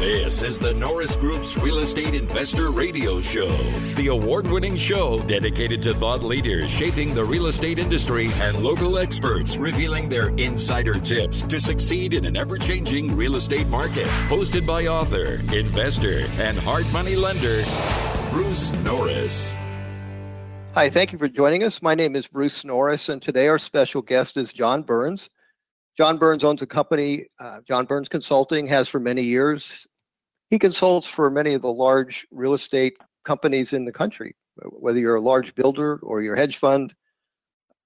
This is the Norris Group's Real Estate Investor Radio Show, the award-winning show dedicated to thought leaders shaping the real estate industry and local experts revealing their insider tips to succeed in an ever-changing real estate market. Hosted by author, investor, and hard money lender, Bruce Norris. Hi, thank you for joining us. My name is Bruce Norris, and today our special guest is John Burns. John Burns owns a company, John Burns Consulting, has for many years. He consults for many of the large real estate companies in the country. Whether you're a large builder or your hedge fund,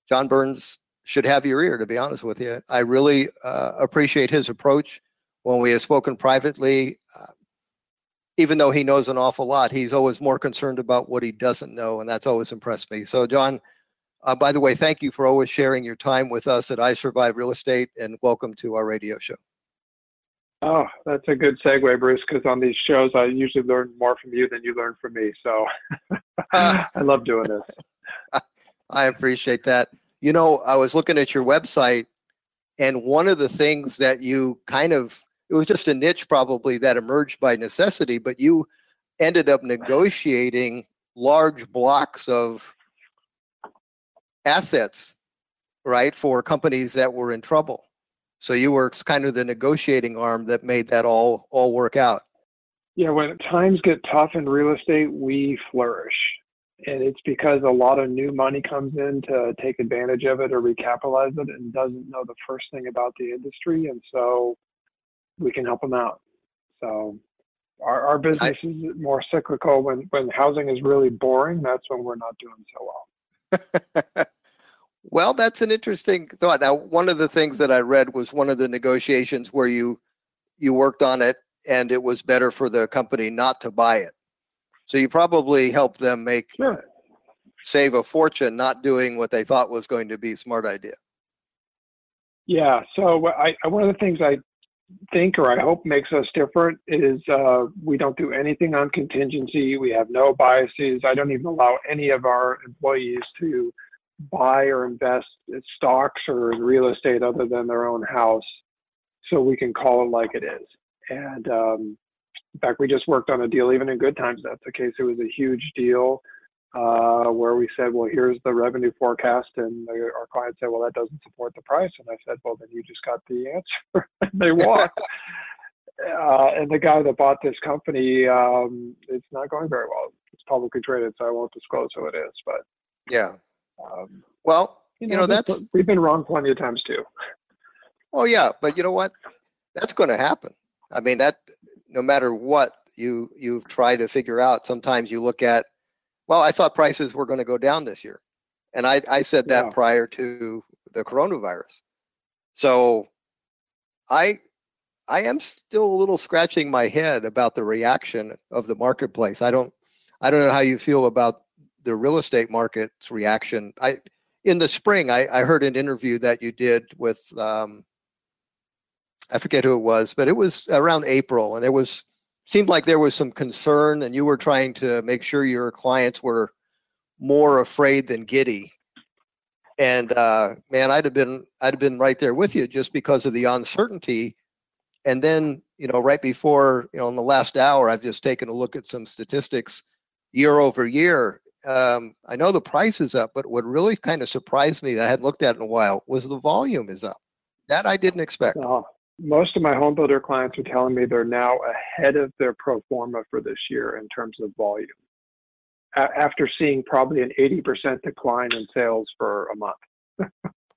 John Burns should have your ear, to be honest with you. I really appreciate his approach. When we have spoken privately, even though he knows an awful lot, he's always more concerned about what he doesn't know, and that's always impressed me. So, John, by the way, thank you for always sharing your time with us at I Survive Real Estate, and welcome to our radio show. Oh, that's a good segue, Bruce, because on these shows, I usually learn more from you than you learn from me. So I love doing this. I appreciate that. You know, I was looking at your website, and one of the things that you kind of, it was just a niche probably that emerged by necessity, but you ended up negotiating large blocks of assets, right, for companies that were in trouble. So you were kind of the negotiating arm that made that all work out. Yeah, when times get tough in real estate, we flourish. And it's because a lot of new money comes in to take advantage of it or recapitalize it and doesn't know the first thing about the industry. And so we can help them out. So our business is more cyclical. When housing is really boring, that's when we're not doing so well. Well, that's an interesting thought. Now, one of the things that I read was one of the negotiations where you worked on it and it was better for the company not to buy it. So you probably helped them make save a fortune not doing what they thought was going to be a smart idea. Yeah. So one of the things I think, or I hope makes us different is we don't do anything on contingency. We have no biases. I don't even allow any of our employees to buy or invest in stocks or in real estate other than their own house. So we can call it like it is. And in fact, we just worked on a deal, even in good times, that's the case. It was a huge deal where we said, well, here's the revenue forecast. And our client said, well, that doesn't support the price. And I said, well, then you just got the answer. And they walked. And the guy that bought this company, it's not going very well. It's publicly traded, so I won't disclose who it is. But yeah. Well, you know that's we've been wrong plenty of times, too. Oh, yeah. But you know what? That's going to happen. I mean, that no matter what you've tried to figure out, sometimes you look at, well, I thought prices were going to go down this year. And I said that prior to the coronavirus. So I am still a little scratching my head about the reaction of the marketplace. I don't know how you feel about the real estate market's reaction. In the spring, I heard an interview that you did with, I forget who it was, but it was around April. And there seemed like there was some concern, and you were trying to make sure your clients were more afraid than giddy. And man, I'd have been right there with you just because of the uncertainty. And then, right before, in the last hour, I've just taken a look at some statistics year over year. I know the price is up, but what really kind of surprised me that I hadn't looked at in a while was the volume is up. That I didn't expect. Most of my home builder clients are telling me they're now ahead of their pro forma for this year in terms of volume, after seeing probably an 80% decline in sales for a month.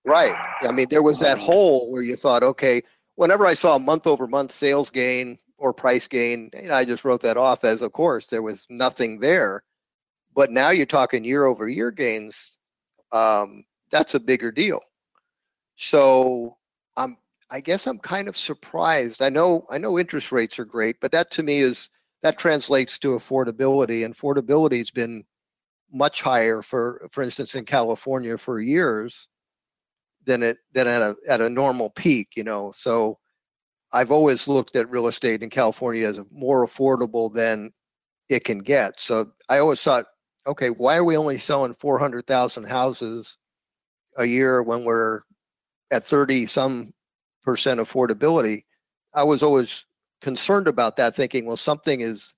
Right. I mean, there was that hole where you thought, okay, whenever I saw month-over-month sales gain or price gain, I just wrote that off as, of course, there was nothing there. But now you're talking year-over-year gains. That's a bigger deal. So I guess I'm kind of surprised. I know interest rates are great, but that to me that translates to affordability, and affordability has been much higher for instance, in California for years than at a normal peak, So I've always looked at real estate in California as more affordable than it can get. So I always thought, okay, why are we only selling 400,000 houses a year when we're at 30 some percent affordability? I was always concerned about that, thinking, well, something is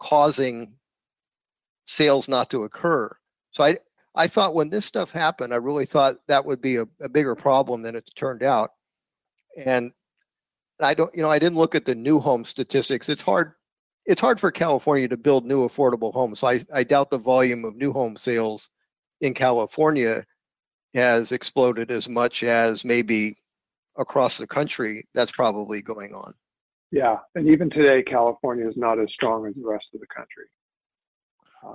causing sales not to occur. So I thought when this stuff happened, I really thought that would be a bigger problem than it turned out. And I don't, I didn't look at the new home statistics. It's hard for California to build new affordable homes. So I doubt the volume of new home sales in California has exploded as much as maybe across the country. That's probably going on. Yeah. And even today, California is not as strong as the rest of the country.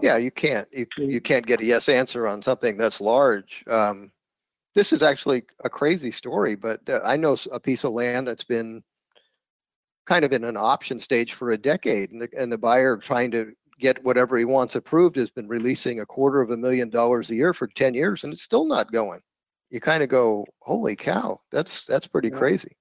Yeah, you can't get a yes answer on something that's large. This is actually a crazy story, but I know a piece of land that's been kind of in an option stage for a decade, and the buyer trying to get whatever he wants approved has been releasing $250,000 a year for 10 years, and it's still not going. You kind of go, holy cow, that's pretty crazy.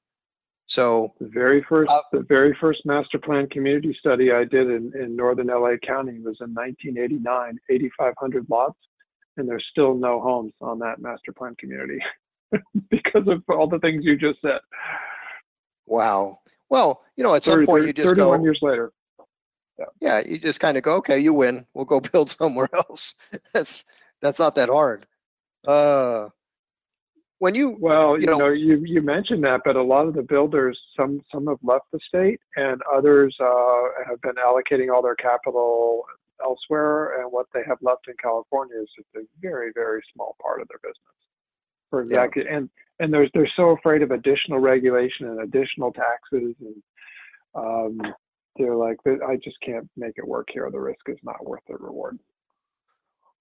So the very first master plan community study I did in northern LA County was in 1989, 8,500 lots, and there's still no homes on that master plan community because of all the things you just said. Wow. Well, at some point you just 31 years later. Yeah, you just kind of go, okay, you win. We'll go build somewhere else. That's not that hard. You mentioned that, but a lot of the builders, some have left the state, and others have been allocating all their capital elsewhere. And what they have left in California is just a very, very small part of their business. For exactly, yeah. And they're so afraid of additional regulation and additional taxes, and they're like, I just can't make it work here. The risk is not worth the reward.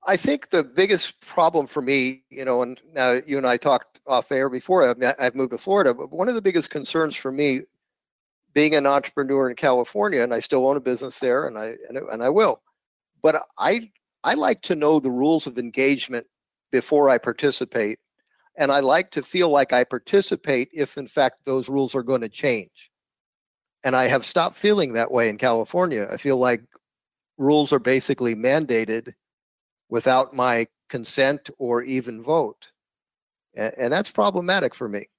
I think the biggest problem for me, and now you and I talked off air before, I've moved to Florida, but one of the biggest concerns for me being an entrepreneur in California, and I still own a business there, and I will, but I like to know the rules of engagement before I participate. And I like to feel like I participate if in fact those rules are going to change. And I have stopped feeling that way in California. I feel like rules are basically mandated without my consent or even vote. And that's problematic for me.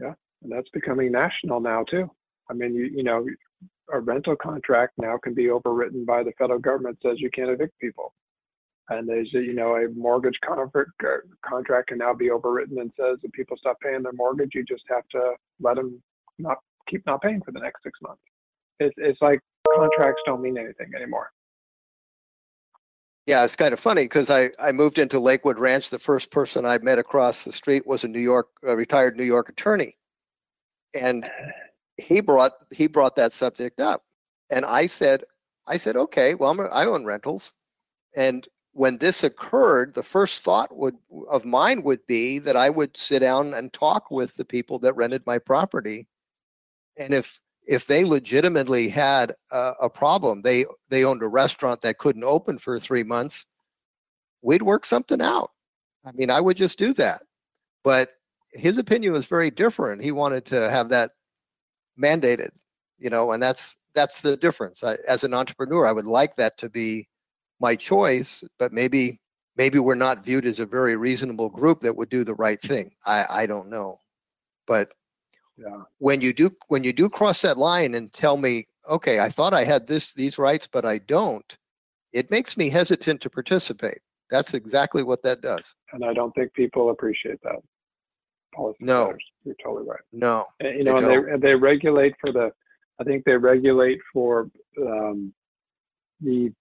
Yeah, and that's becoming national now too. I mean, a rental contract now can be overwritten by the federal government, says you can't evict people. And there's, a mortgage contract can now be overwritten and says if people stop paying their mortgage, you just have to let them not paying for the next 6 months. It's like contracts don't mean anything anymore. Yeah, it's kind of funny because I moved into Lakewood Ranch. The first person I met across the street was a retired New York attorney. And he brought that subject up. And I said, okay, well, I own rentals. And when this occurred, the first thought of mine would be that I would sit down and talk with the people that rented my property. And if they legitimately had a problem, they owned a restaurant that couldn't open for 3 months, we'd work something out. I mean, I would just do that. But his opinion was very different. He wanted to have that mandated, and that's the difference. As an entrepreneur, I would like that to be my choice, but maybe we're not viewed as a very reasonable group that would do the right thing. I don't know. But yeah. When you do cross that line and tell me, okay, I thought I had these rights, but I don't, it makes me hesitant to participate. That's exactly what that does. And I don't think people appreciate that. Policy no, matters. You're totally right. No, and, they regulate for the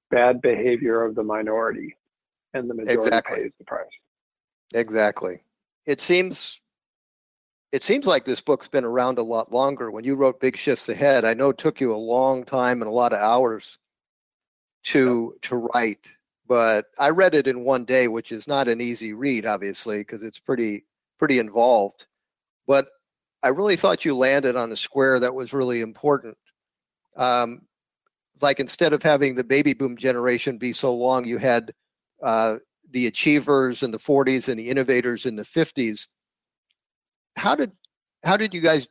bad behavior of the minority, and the majority pays the price. Exactly. It seems like this book's been around a lot longer. When you wrote Big Shifts Ahead, I know it took you a long time and a lot of hours to write, but I read it in one day, which is not an easy read, obviously, because it's pretty involved. But I really thought you landed on a square that was really important. Like instead of having the baby boom generation be so long, you had the achievers in the 40s and the innovators in the 50s. How did you guys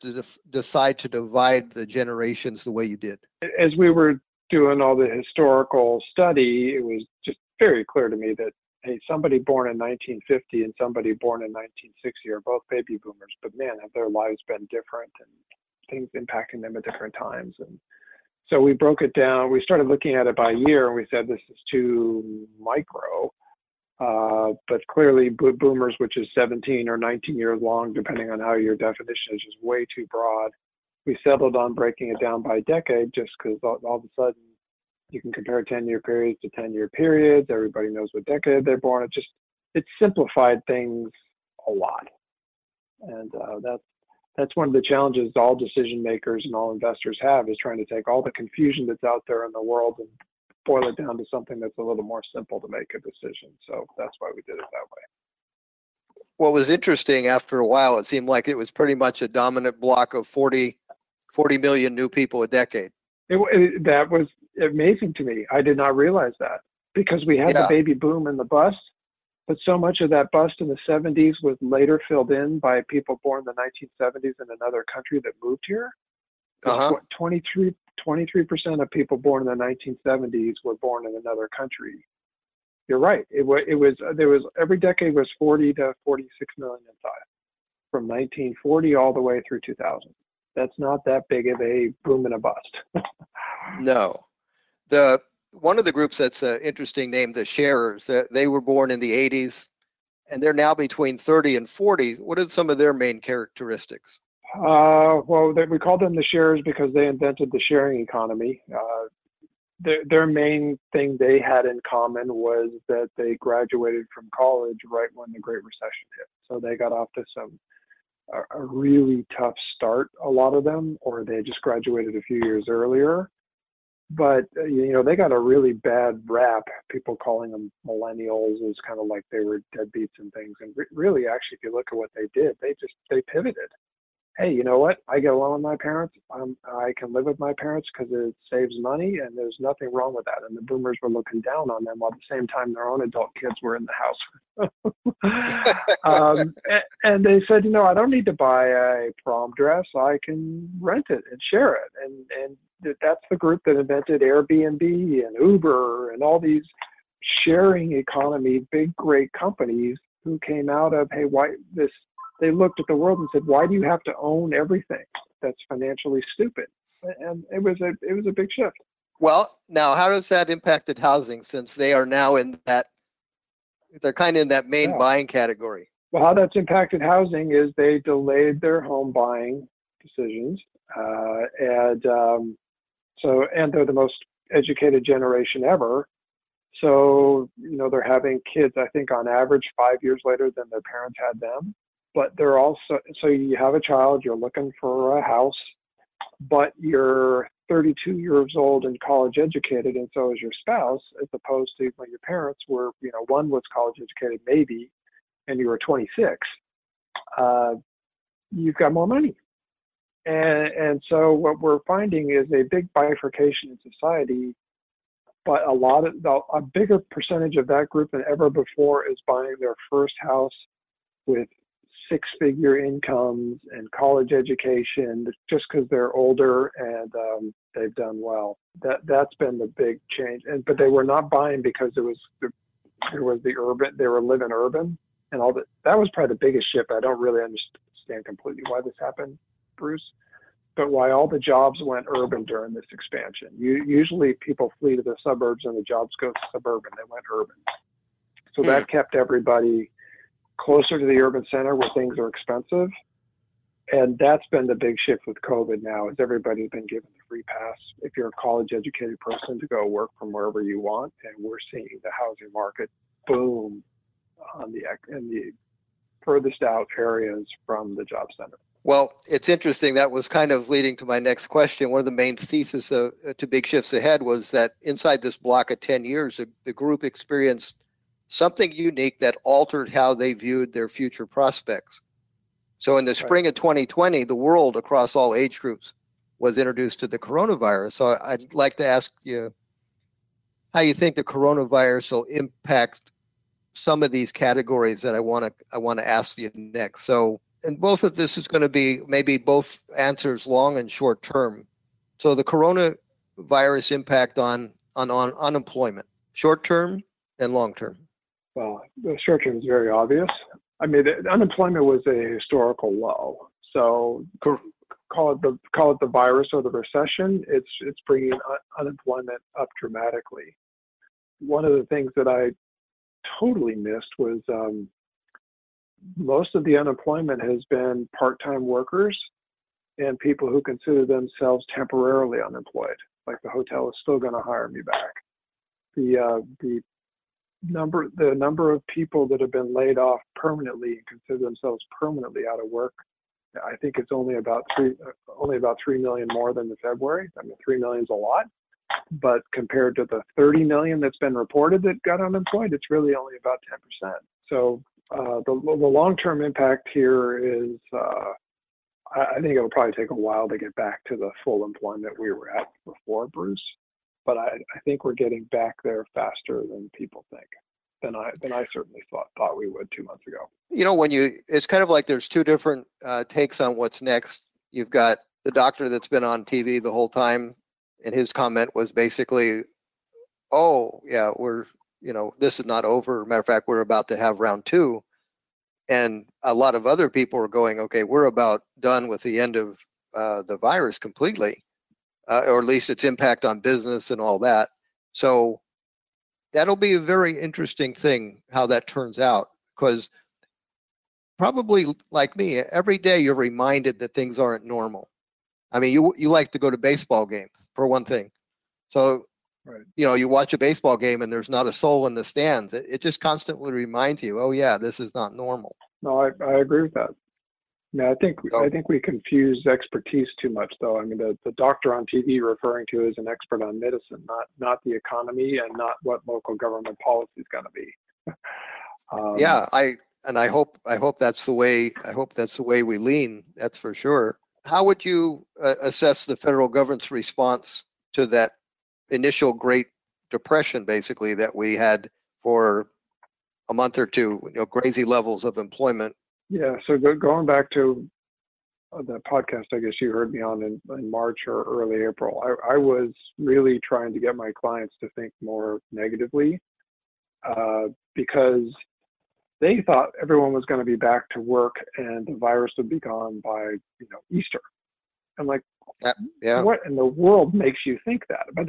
decide to divide the generations the way you did? As we were doing all the historical study, it was just very clear to me that, hey, somebody born in 1950 and somebody born in 1960 are both baby boomers, but man, have their lives been different and things impacting them at different times. And so we broke it down. We started looking at it by year, and we said this is too micro. But clearly, boomers, which is 17 or 19 years long, depending on how your definition is, just way too broad. We settled on breaking it down by decade, just because all of a sudden you can compare 10-year periods to 10-year periods. Everybody knows what decade they're born. It simplified things a lot, and that's one of the challenges all decision makers and all investors have, is trying to take all the confusion that's out there in the world and boil it down to something that's a little more simple to make a decision. So that's why we did it that way. What was interesting, after a while, it seemed like it was pretty much a dominant block of 40 million new people a decade. That was amazing to me. I did not realize that, because we had the baby boom and the bust, but so much of that bust in the 70s was later filled in by people born in the 1970s in another country that moved here. 23% of people born in the 1970s were born in another country. You're right. There was every decade was 40 to 46 million in size, from 1940 all the way through 2000. That's not that big of a boom and a bust. No. One of the groups that's an interesting name, the sharers, they were born in the 80s, and they're now between 30 and 40. What are some of their main characteristics? We call them the sharers because they invented the sharing economy. Their main thing they had in common was that they graduated from college right when the Great Recession hit. So they got off to a really tough start, a lot of them, or they just graduated a few years earlier. But, they got a really bad rap. People calling them millennials is kind of like they were deadbeats and things. And really, actually, if you look at what they did, they pivoted. Hey, you know what? I get along with my parents. I can live with my parents because it saves money, and there's nothing wrong with that. And the boomers were looking down on them, while at the same time their own adult kids were in the house. And they said, I don't need to buy a prom dress. I can rent it and share it. And that's the group that invented Airbnb and Uber and all these sharing economy, big, great companies who came out of, they looked at the world and said, why do you have to own everything? That's financially stupid. And it was a big shift. Well, now, how does that impacted housing, since they are now in that main buying category? Well, how that's impacted housing is they delayed their home buying decisions. And they're the most educated generation ever. So, they're having kids, I think on average 5 years later than their parents had them. But they're also, so you have a child, you're looking for a house, but you're 32 years old and college educated, and so is your spouse, as opposed to when your parents were, one was college educated maybe, and you were 26. You've got more money. And so what we're finding is a big bifurcation in society, but a bigger percentage of that group than ever before is buying their first house with six-figure incomes and college education, just because they're older and they've done well. That's been the big change. But they were not buying because they were living urban, and all that. That was probably the biggest shift. I don't really understand completely why this happened, Bruce, but why all the jobs went urban during this expansion. Usually people flee to the suburbs and the jobs go suburban. They went urban, so that kept everybody closer to the urban center where things are expensive. And that's been the big shift with COVID now, is everybody's been given the free pass, if you're a college educated person, to go work from wherever you want. And we're seeing the housing market boom in the furthest out areas from the job center. Well, it's interesting. That was kind of leading to my next question. One of the main theses to Big Shifts Ahead was that inside this block of 10 years, the group experienced something unique that altered how they viewed their future prospects. So in the spring of 2020, the world across all age groups was introduced to the coronavirus. So I'd like to ask you how you think the coronavirus will impact some of these categories that I want to ask you next. So, and both of this is going to be maybe both answers, long and short term. So the coronavirus impact on unemployment, short term and long term. Well, the short term is very obvious. I mean, the unemployment was a historical low. So call it the virus or the recession, it's bringing unemployment up dramatically. One of the things that I totally missed was most of the unemployment has been part-time workers and people who consider themselves temporarily unemployed. Like, the hotel is still going to hire me back. The number of people that have been laid off permanently and consider themselves permanently out of work, I think it's only about 3 million more than the February. I mean, 3 million is a lot, but compared to the 30 million that's been reported that got unemployed, it's really only about 10%. So the long-term impact here is, I think it'll probably take a while to get back to the full employment we were at before, Bruce. But I think we're getting back there faster than people think, than I certainly thought we would 2 months ago. You know, it's kind of like there's two different takes on what's next. You've got the doctor that's been on TV the whole time, and his comment was basically, "Oh, yeah, this is not over. Matter of fact, we're about to have round two." And a lot of other people are going, "Okay, we're about done with the end of the virus completely." Or at least its impact on business and all that. So that'll be a very interesting thing, how that turns out, because probably like me, every day you're reminded that things aren't normal. I mean, you like to go to baseball games, for one thing. So, right. You know, you watch a baseball game and there's not a soul in the stands. It just constantly reminds you, oh, yeah, this is not normal. No, I agree with that. No, I think we confuse expertise too much, though. I mean, the doctor on TV referring to as an expert on medicine, not the economy and not what local government policy is going to be. I hope that's the way. I hope that's the way we lean. That's for sure. How would you assess the federal government's response to that initial Great Depression, basically, that we had for a month or two? You know, crazy levels of employment. Yeah, so going back to the podcast, I guess you heard me on in March or early April, I was really trying to get my clients to think more negatively because they thought everyone was going to be back to work and the virus would be gone by Easter. I'm like, yeah. What in the world makes you think that? But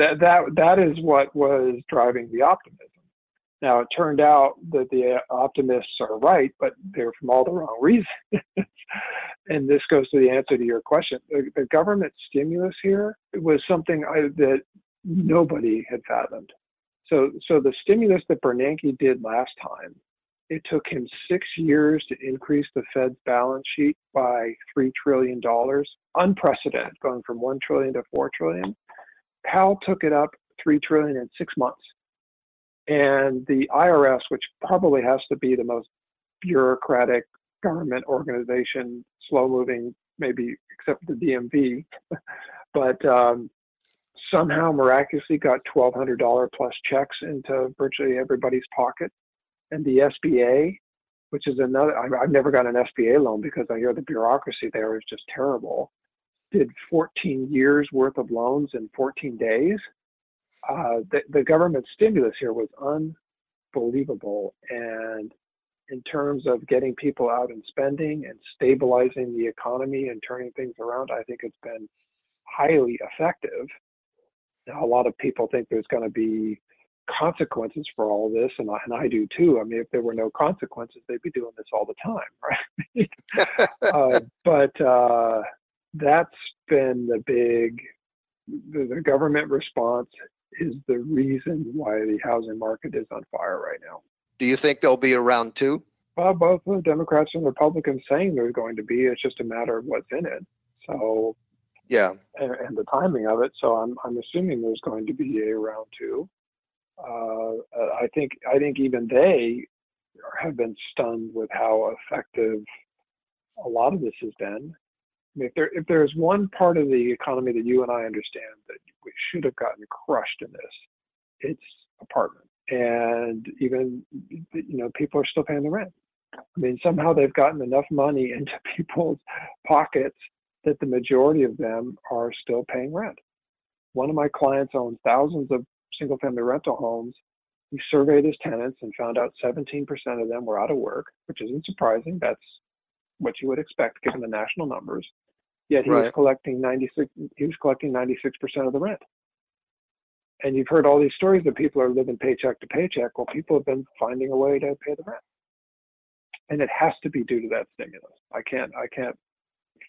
that is what was driving the optimism. Now, it turned out that the optimists are right, but they're from all the wrong reasons. And this goes to the answer to your question. The government stimulus here was something that nobody had fathomed. So the stimulus that Bernanke did last time, it took him 6 years to increase the Fed's balance sheet by $3 trillion, unprecedented, going from $1 trillion to $4 trillion. Powell took it up $3 trillion in 6 months. And the IRS, which probably has to be the most bureaucratic government organization, slow-moving, maybe except the DMV, but somehow miraculously got $1,200 plus checks into virtually everybody's pocket. And the SBA, which is another, I've never got an SBA loan because I hear the bureaucracy there is just terrible, did 14 years worth of loans in 14 days. The government stimulus here was unbelievable. And in terms of getting people out and spending and stabilizing the economy and turning things around, I think it's been highly effective. Now, a lot of people think there's going to be consequences for all this, and I do too. I mean, if there were no consequences, they'd be doing this all the time, right? but that's been the government response is the reason why the housing market is on fire right now. Do you think there'll be a round two? Well, both the Democrats and Republicans saying there's going to be. It's just a matter of what's in it. So, yeah, and the timing of it. So I'm assuming there's going to be a round two. I think even they have been stunned with how effective a lot of this has been. If there's one part of the economy that you and I understand that we should have gotten crushed in this, it's apartment. And even, people are still paying the rent. I mean, somehow they've gotten enough money into people's pockets that the majority of them are still paying rent. One of my clients owns thousands of single-family rental homes. He surveyed his tenants and found out 17% of them were out of work, which isn't surprising. That's what you would expect given the national numbers. yet he was collecting 96% of the rent. And you've heard all these stories that people are living paycheck to paycheck. Well, people have been finding a way to pay the rent, and it has to be due to that stimulus. I can't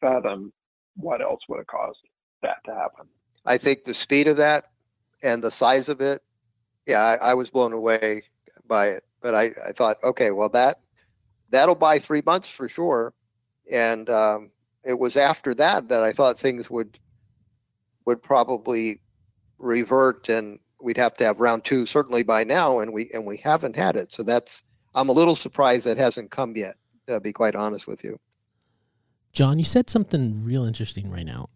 fathom what else would have caused that to happen. I think the speed of that and the size of it. Yeah, I was blown away by it, but I thought, okay, well that'll buy 3 months for sure. And it was after that I thought things would probably revert, and we'd have to have round two certainly by now, and we haven't had it. So I'm a little surprised that hasn't come yet, to be quite honest with you. John, you said something real interesting right now.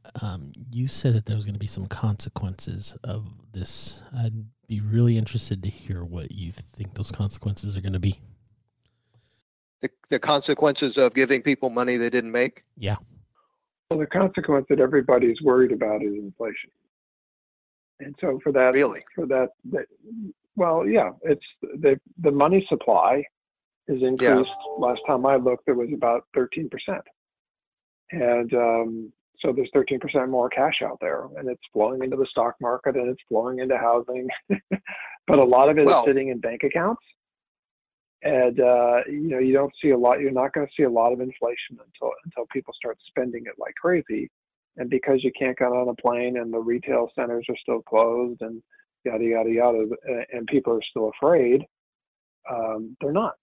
You said that there was going to be some consequences of this. I'd be really interested to hear what you think those consequences are going to be. The consequences of giving people money they didn't make? Yeah. Well, the consequence that everybody's worried about is inflation. And so for that, it's the money supply is increased. Yeah. Last time I looked, it was about 13%. And so there's 13% more cash out there, and it's flowing into the stock market, and it's flowing into housing. But a lot of it is sitting in bank accounts. And, you don't see a lot. You're not going to see a lot of inflation until people start spending it like crazy. And because you can't get on a plane, and the retail centers are still closed, and yada, yada, yada, and people are still afraid, they're not.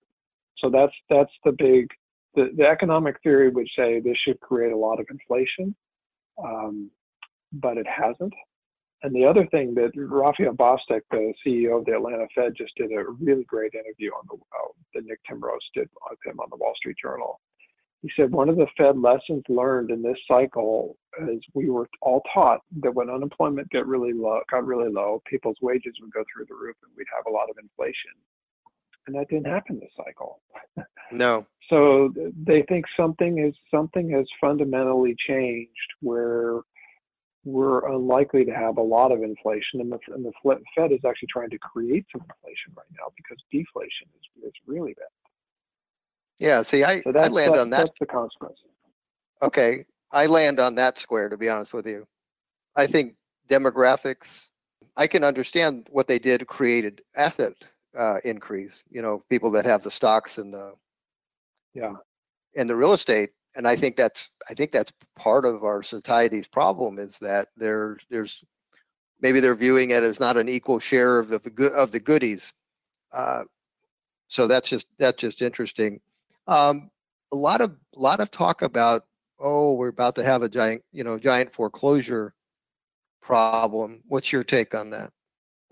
So that's the big, the economic theory would say this should create a lot of inflation, but it hasn't. And the other thing that Rafael Bostic, the CEO of the Atlanta Fed, just did a really great interview on that Nick Timmerhaus did with him on the Wall Street Journal. He said, one of the Fed lessons learned in this cycle is we were all taught that when unemployment got really low, people's wages would go through the roof and we'd have a lot of inflation. And that didn't happen this cycle. No. So they think something has fundamentally changed where we're unlikely to have a lot of inflation. And the Fed is actually trying to create some inflation right now because deflation is really bad. Yeah, see, I land on that. That's the consequence. Okay, I land on that square, to be honest with you. I think demographics, I can understand what they did created asset increase, people that have the stocks and the real estate. And I think that's part of our society's problem is that there's maybe they're viewing it as not an equal share of the goodies. So that's just interesting. A lot of talk about, we're about to have a giant foreclosure problem. What's your take on that?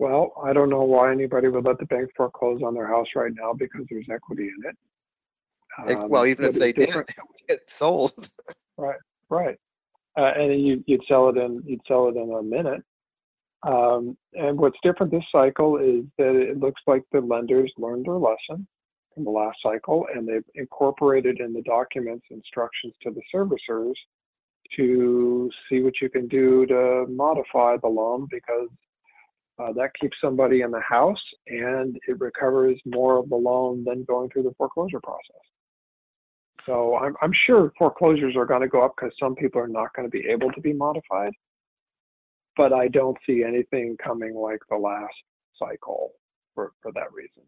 Well, I don't know why anybody would let the bank foreclose on their house right now because there's equity in it. Even if they did, it would get sold. Right. And you'd sell it in a minute. And what's different this cycle is that it looks like the lenders learned their lesson from the last cycle, and they've incorporated in the documents instructions to the servicers to see what you can do to modify the loan, because that keeps somebody in the house and it recovers more of the loan than going through the foreclosure process. So I'm sure foreclosures are going to go up because some people are not going to be able to be modified. But I don't see anything coming like the last cycle for that reason.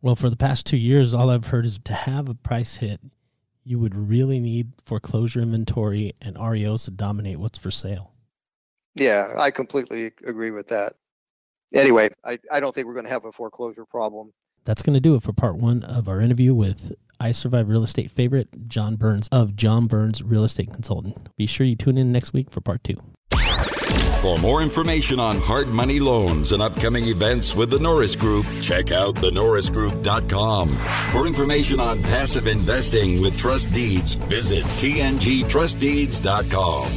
Well, for the past 2 years, all I've heard is to have a price hit, you would really need foreclosure inventory and REOs to dominate what's for sale. Yeah, I completely agree with that. Anyway, I don't think we're going to have a foreclosure problem. That's going to do it for part one of our interview with I Survive Real Estate favorite, John Burns of John Burns Real Estate Consulting. Be sure you tune in next week for part two. For more information on hard money loans and upcoming events with the Norris Group, check out thenorrisgroup.com. For information on passive investing with trust deeds, visit tngtrustdeeds.com.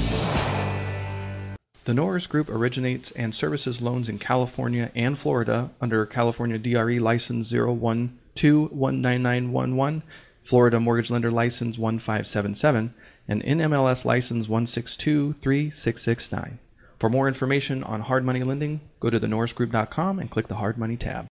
The Norris Group originates and services loans in California and Florida under California DRE License 012-19911, Florida Mortgage Lender License 1577, and NMLS License 1623669. For more information on hard money lending, go to thenorrisgroup.com and click the Hard Money tab.